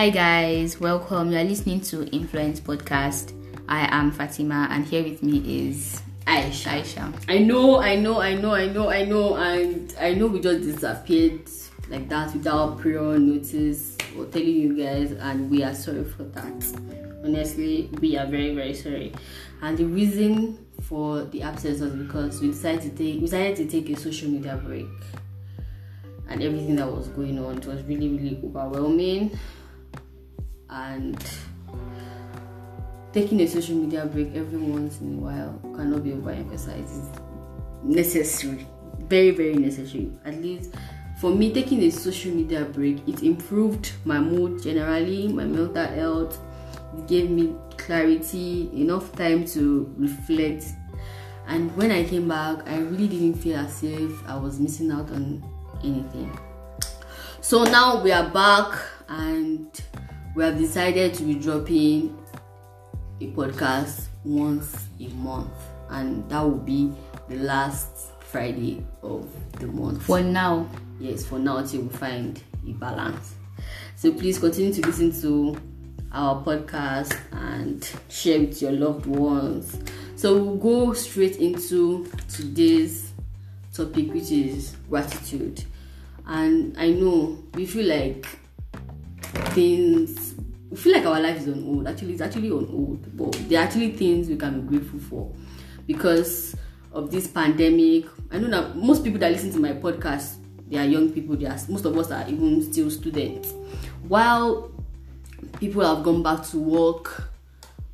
Hi guys, welcome. You are listening to Influence Podcast. I am Fatima, and here with me is Aisha. I know, and I know we just disappeared like that without prior notice or telling you guys, and we are sorry for that. Honestly, we are very, very sorry. And the reason for the absence was because we decided to take a social media break, and everything that was going on, it was really, really overwhelming. And taking a social media break every once in a while cannot be overemphasized. It's necessary, very, very necessary. At least for me, taking a social media break, it improved my mood generally, my mental health. It gave me clarity, enough time to reflect. And when I came back, I really didn't feel as if I was missing out on anything. So now we are back, and we have decided to be dropping a podcast once a month, and that will be the last Friday of the month for now till we find a balance. So please continue to listen to our podcast and share with your loved ones. So we'll go straight into today's topic, which is gratitude. And I know we feel like our life is on hold. Actually, it's actually on hold, but there are actually things we can be grateful for because of this pandemic. I know that most people that listen to my podcast, they are young people. Most of us are even still students. While people have gone back to work,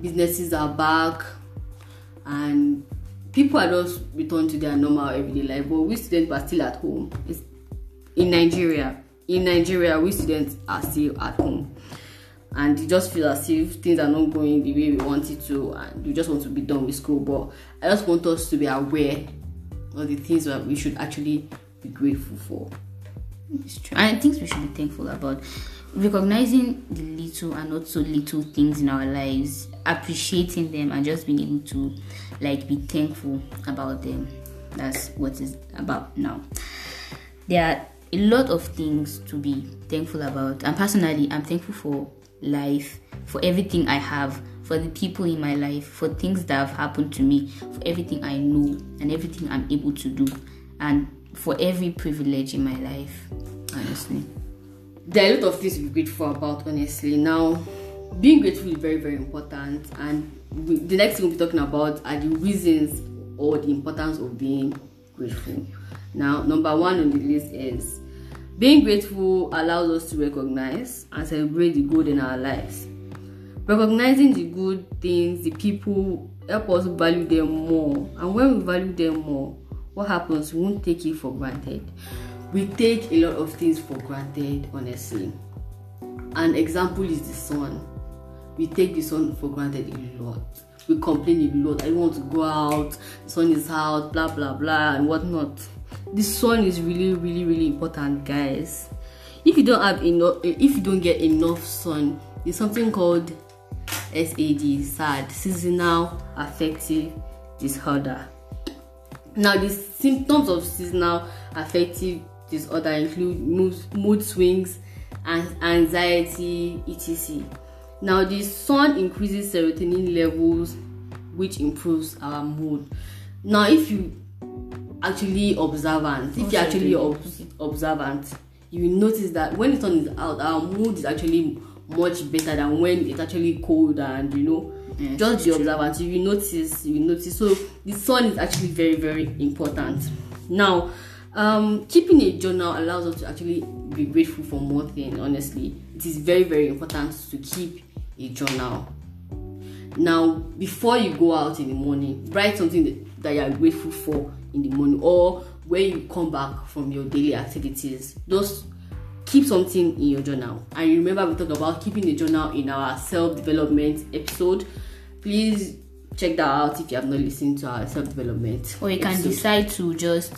businesses are back, and people are just returned to their normal everyday life. But we students are still at home. It's in Nigeria. In Nigeria, we students are still at home, and you just feel as if things are not going the way we want it to, and you just want to be done with school. But I just want us to be aware of the things that we should actually be grateful for. It's true. And things we should be thankful about. Recognizing the little and not so little things in our lives, appreciating them, and just being able to be thankful about them. That's what it's about now. There are a lot of things to be thankful about, and personally I'm thankful for life, for everything I have, for the people in my life, for things that have happened to me, for everything I know and everything I'm able to do, and for every privilege in my life. Honestly, there are a lot of things to be grateful about. Honestly, now being grateful is very, very important, and the next thing we'll be talking about are the reasons or the importance of being grateful. Now, number one on the list is being grateful allows us to recognize and celebrate the good in our lives. Recognizing the good things, the people, help us value them more. And when we value them more, what happens? We won't take it for granted. We take a lot of things for granted, honestly. An example is the sun. We take the sun for granted a lot. We complain a lot. I want to go out, the sun is out, blah, blah, blah, and whatnot. The sun is really, really, really important, guys. If you don't get enough sun, there's something called SAD, seasonal affective disorder. Now, the symptoms of seasonal affective disorder include mood swings and anxiety, etc. Now, the sun increases serotonin levels, which improves our mood. Now, if you actually observant, observant, you will notice that when the sun is out, our mood is actually much better than when it's actually cold, and yes, just be observant. You will notice. So the sun is actually very, very important. Now, keeping a journal allows us to actually be grateful for more things. Honestly, it is very, very important to keep a journal. Now, before you go out in the morning, write something that you are grateful for in the morning, or when you come back from your daily activities. Just keep something in your journal. And remember, we talked about keeping a journal in our self-development episode. Please check that out if you have not listened to our self-development or you episode. Can decide to just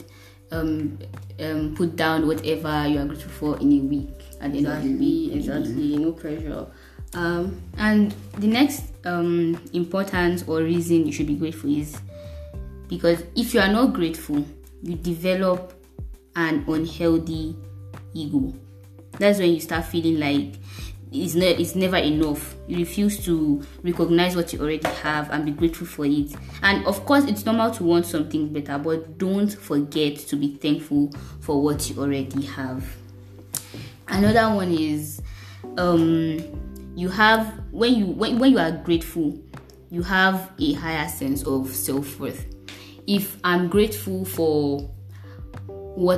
put down whatever you are grateful for in a week at the end of the week. Exactly, no pressure. And the next importance or reason you should be grateful is because if you are not grateful, you develop an unhealthy ego. That's when you start feeling like it's never enough. You refuse to recognize what you already have and be grateful for it. And of course, it's normal to want something better, but don't forget to be thankful for what you already have. Another one is when you are grateful, you have a higher sense of self-worth. If I'm grateful for who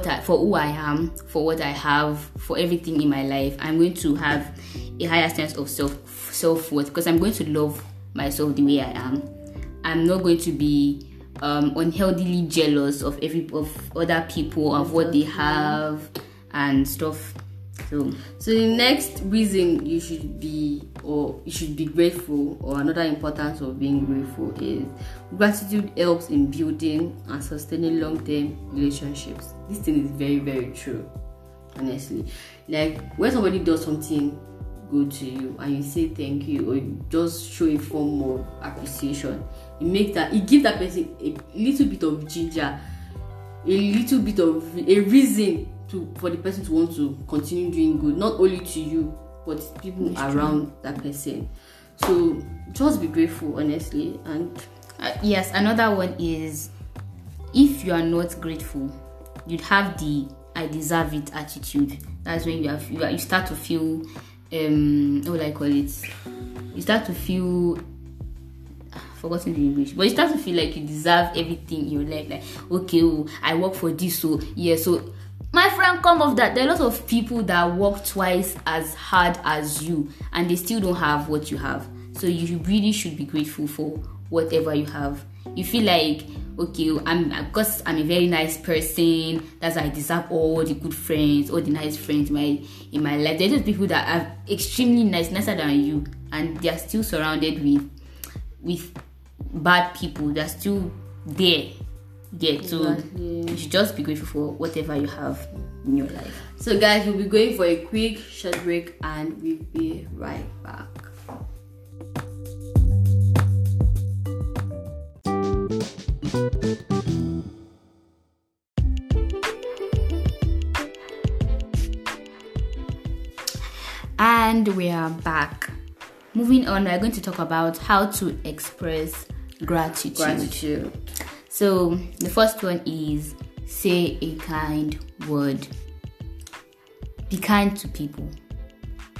I am, for what I have, for everything in my life, I'm going to have a higher sense of self-worth, because I'm going to love myself the way I am. I'm not going to be unhealthily jealous of other people, of what they have and stuff. So the next reason you should be grateful, or another importance of being grateful, is gratitude helps in building and sustaining long-term relationships. This thing is very, very true, honestly. Like when somebody does something good to you and you say thank you, or you just show a form of appreciation, it gives that person a little bit of ginger, a reason for the person to want to continue doing good, not only to you but people around that person. So just be grateful, honestly. And yes, another one is, if you are not grateful, you'd have the "I deserve it" attitude. That's when you start to feel you start to feel like you deserve everything in your life. Like, okay, I work for this, so yeah, so my friend, come off that. There are lots of people that work twice as hard as you and they still don't have what you have. So you really should be grateful for whatever you have. You feel like, okay, because I'm a very nice person, that's why I deserve all the good friends, all the nice friends in my life. There are just people that are extremely nice, nicer than you, and they are still surrounded with bad people. They're still there. Yeah, so exactly. You should just be grateful for whatever you have in your life. So guys, we'll be going for a quick short break and we'll be right back. And we are back. Moving on, we're going to talk about how to express gratitude. So the first one is, say a kind word. Be kind to people.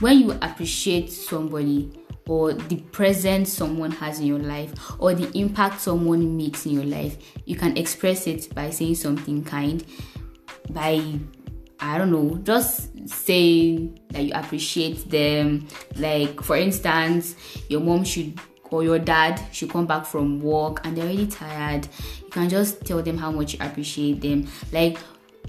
When you appreciate somebody, or the presence someone has in your life, or the impact someone makes in your life, you can express it by saying something kind. By, I don't know, just say that you appreciate them. Like, for instance, your mom or your dad should come back from work and they're already tired. You can just tell them how much you appreciate them. Like,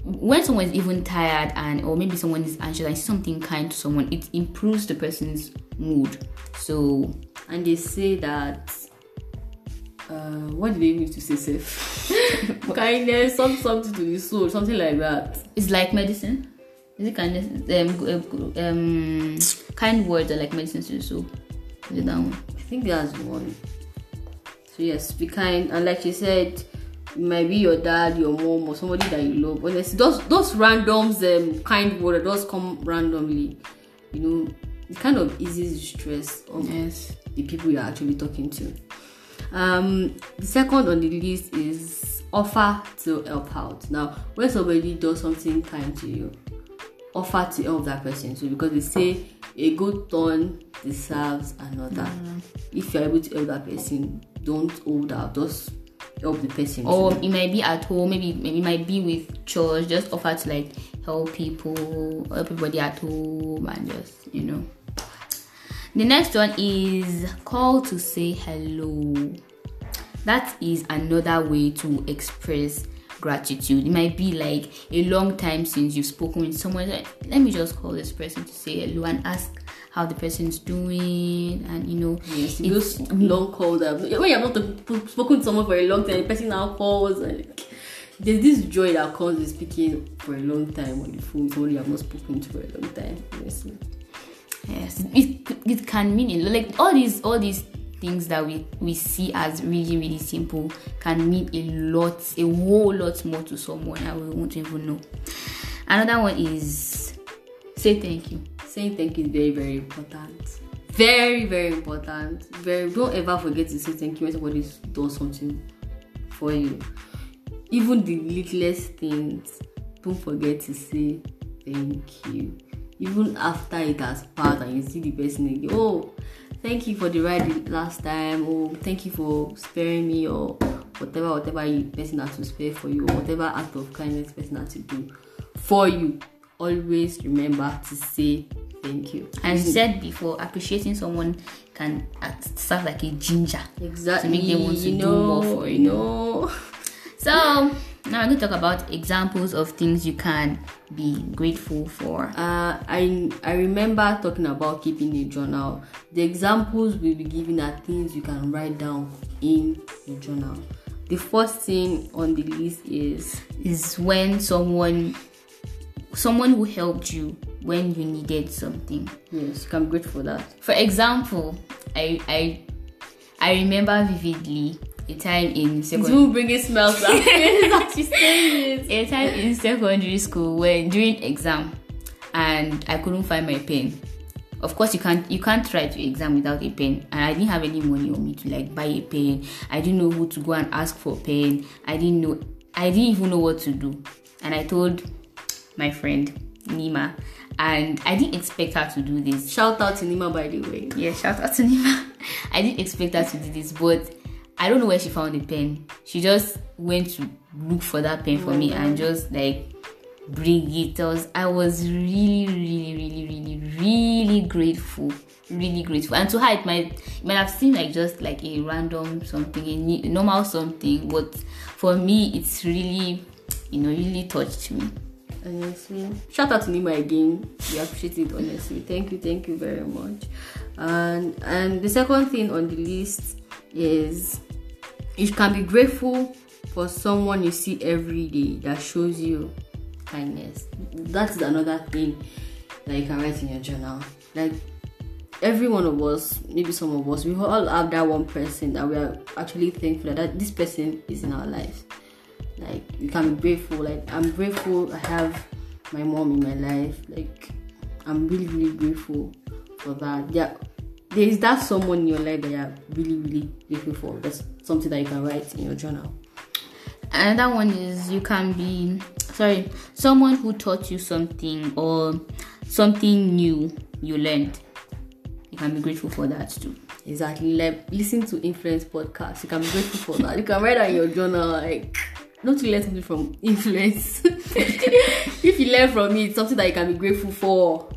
when someone's even tired, or maybe someone is anxious, and say something kind to someone, it improves the person's mood. So, and they say that what do they use to say safe? Kindness, something to the soul, something like that. It's like medicine. Is it kindness? Kind words are like medicine to the soul. Is it that one? I think that's one. So yes, be kind, and like you said, maybe your dad, your mom, or somebody that you love. Honestly, those randoms, kind words, those come randomly. You know, it kind of eases stress on the people you are actually talking to. The second on the list is offer to help out. Now, when somebody does something kind to you, offer to help that person. So because they say a good turn deserves another. Mm. If you're able to help that person, don't hold out, just help the person. Or it might be at home, maybe it might be with church, just offer to like help people, help everybody at home, and just, you know. The next one is call to say hello. That is another way to express gratitude. It might be like a long time since you've spoken with someone, like, let me just call this person to say hello and ask how the person's doing, and you know, yes, those long calls that when you have not spoken to someone for a long time, the person now calls, and there's this joy that comes with speaking for a long time on the phone, someone you have not spoken to for a long time. Yes, it can mean a lot. Like all these things that we see as really, really simple can mean a whole lot more to someone that we won't even know. Another one is say thank you. saying thank you is very, very important. Very, very important. Don't ever forget to say thank you when somebody does something for you. Even the littlest things, don't forget to say thank you. Even after it has passed and you see the person again, oh, thank you for the ride last time, oh, thank you for sparing me, or whatever the person has to spare for you, or whatever act of kindness the person has to do for you. Always remember to say thank you. As you said before, appreciating someone can serve like a ginger. Exactly. To make them want to do more for you. So now I'm going to talk about examples of things you can be grateful for. I remember talking about keeping a journal. The examples we'll be giving are things you can write down in your journal. The first thing on the list is when someone who helped you when you needed something. Yes, I'm grateful for that. For example, I remember vividly a time in secondary. Do bring a smell to our face as you say it. A time in secondary school when during exam, and I couldn't find my pen. Of course, you can't try to exam without a pen, and I didn't have any money on me to like buy a pen. I didn't know who to go and ask for a pen. I didn't even know what to do, and I told my friend Nima, and I didn't expect her to do this. Shout out to Nima, by the way. Yeah, shout out to Nima. I didn't expect her to do this, but I don't know where she found the pen. She just went to look for that pen for me and just like bring it. I was really, really, really, really, really grateful. Really grateful. And to her, it might have seemed like just like a random something, a normal something, but for me, it's really, really touched me. Honestly, shout out to Nima again. We appreciate it, honestly. Thank you very much. And the second thing on the list is you can be grateful for someone you see every day that shows you kindness. That's another thing that you can write in your journal. Like every one of us, maybe some of us, we all have that one person that we are actually thankful that this person is in our life. Like you can be grateful. Like I'm grateful I have my mom in my life. Like I'm really, really grateful for that. Yeah. There is that someone in your life that you are really, really grateful for. That's something that you can write in your journal. Another one is someone who taught you something or something new you learned. You can be grateful for that too. Exactly. Like listen to Influence Podcast. You can be grateful for that. You can write that in your journal. Like not to learn something from Influence. If you learn from it, it's something that you can be grateful for.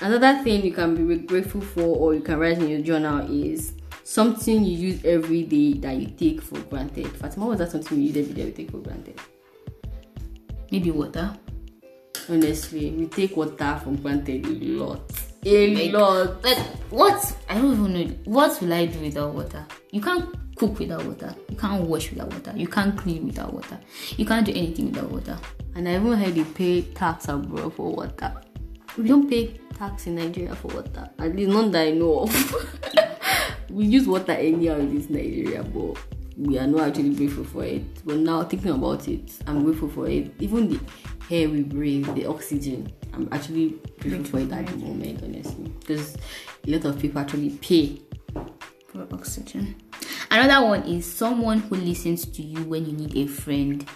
Another thing you can be grateful for or you can write in your journal is something you use every day that you take for granted. Fatima, what was that something you use every day we take for granted? Maybe water. Honestly, we take water for granted a lot. A lot. But what? I don't even know. What will I do without water? You can't cook without water. You can't wash without water. You can't clean without water. You can't do anything without water. And I even heard you pay tax abroad for water. We don't pay tax in Nigeria for water. At least none that I know of. We use water anyhow in this Nigeria, but we are not actually grateful for it. But now thinking about it, I'm grateful for it. Even the air we breathe, the oxygen, I'm actually grateful for it at the moment, honestly. Because a lot of people actually pay for oxygen. Another one is someone who listens to you when you need a friend.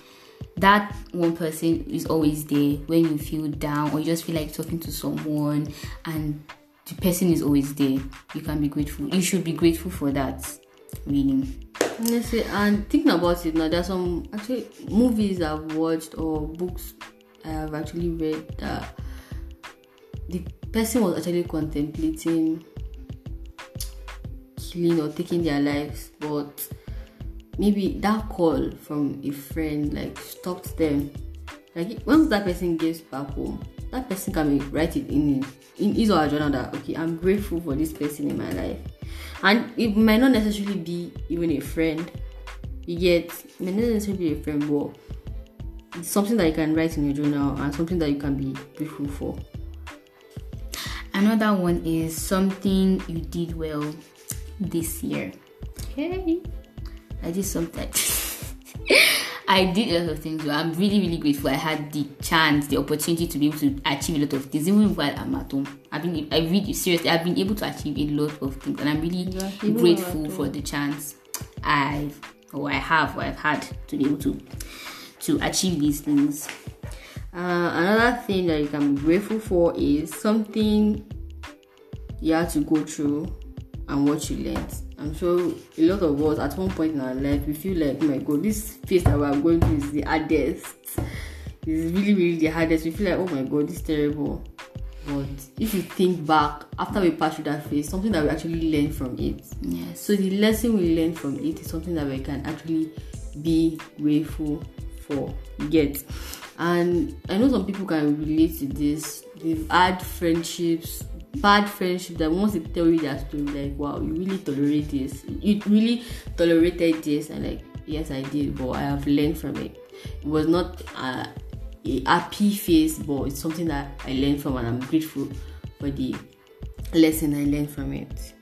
That one person is always there when you feel down or you just feel like talking to someone, and the person is always there. You can be grateful. You should be grateful for that, really. Honestly, and thinking about it now, there's some actually movies I've watched or books I've actually read that the person was actually contemplating killing or taking their lives, but maybe that call from a friend like stopped them. Like once that person gets back home, that person can write it in his or her journal that okay, I'm grateful for this person in my life. And it might not necessarily be even a friend. You get it may not necessarily be a friend, but it's something that you can write in your journal and something that you can be grateful for. Another one is something you did well this year. Okay. I did something. I did a lot of things. I'm really, really grateful. I had the chance, the opportunity to be able to achieve a lot of things, even while I'm at home. I've been able to achieve a lot of things, and I'm really grateful for the chance I've had to be able to achieve these things. Another thing that you can be grateful for is something you had to go through and what you learned. I'm sure a lot of us at one point in our life, we feel like, oh my God, this phase that we're going through is the hardest. This is really, really the hardest. We feel like, oh my God, this is terrible. But if you think back, after we pass through that phase, something that we actually learn from it. Yes. So the lesson we learn from it is something that we can actually be grateful for. Get. And I know some people can relate to this. They've had friendships, bad friendships, that once they tell you their story, like, wow, you really tolerate this. You really tolerated this. And like, yes, I did, but I have learned from it. It was not a happy phase, but it's something that I learned from, and I'm grateful for the lesson I learned from it.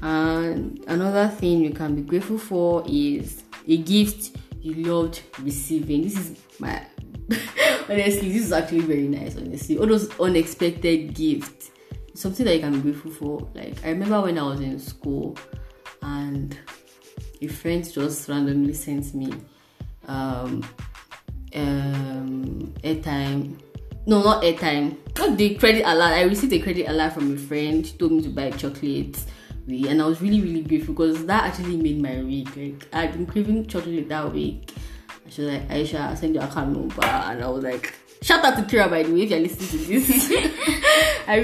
And another thing you can be grateful for is a gift you loved receiving. Honestly, this is actually very nice, honestly. All those unexpected gifts. Something that you can be grateful for. Like, I remember when I was in school and a friend just randomly sent me airtime. No, not airtime. Not the credit alert. I received a credit alert from a friend. She told me to buy chocolates. And I was really, really grateful because that actually made my week. Like, I've been craving chocolate that week. She was like, Aisha, I'll send you account number. And I was like, shout out to Kira, by the way, if you're listening to this. I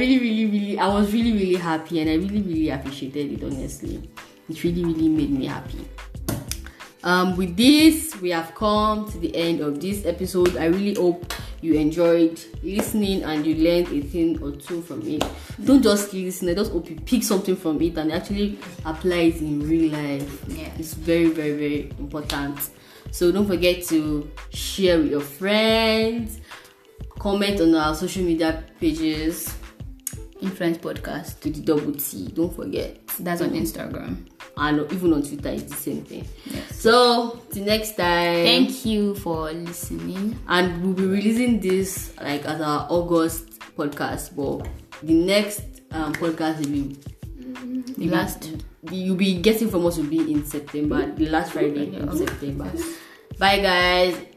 was really, really happy, and I really, really appreciated it, honestly. It really, really made me happy. With this, we have come to the end of this episode. I really hope you enjoyed listening and you learned a thing or two from it. Don't just listen, I just hope you pick something from it and actually apply it in real life. Yeah. It's very, very, very important. So don't forget to share with your friends, comment on our social media pages, Influence Podcast to the _T. Don't forget. That's on Instagram. And even on Twitter, it's the same thing. Yes. So till next time. Thank you for listening. And we'll be releasing this like as our August podcast, but the next podcast will be the last. You'll be getting from us will be in September, the last Friday in September. Bye guys.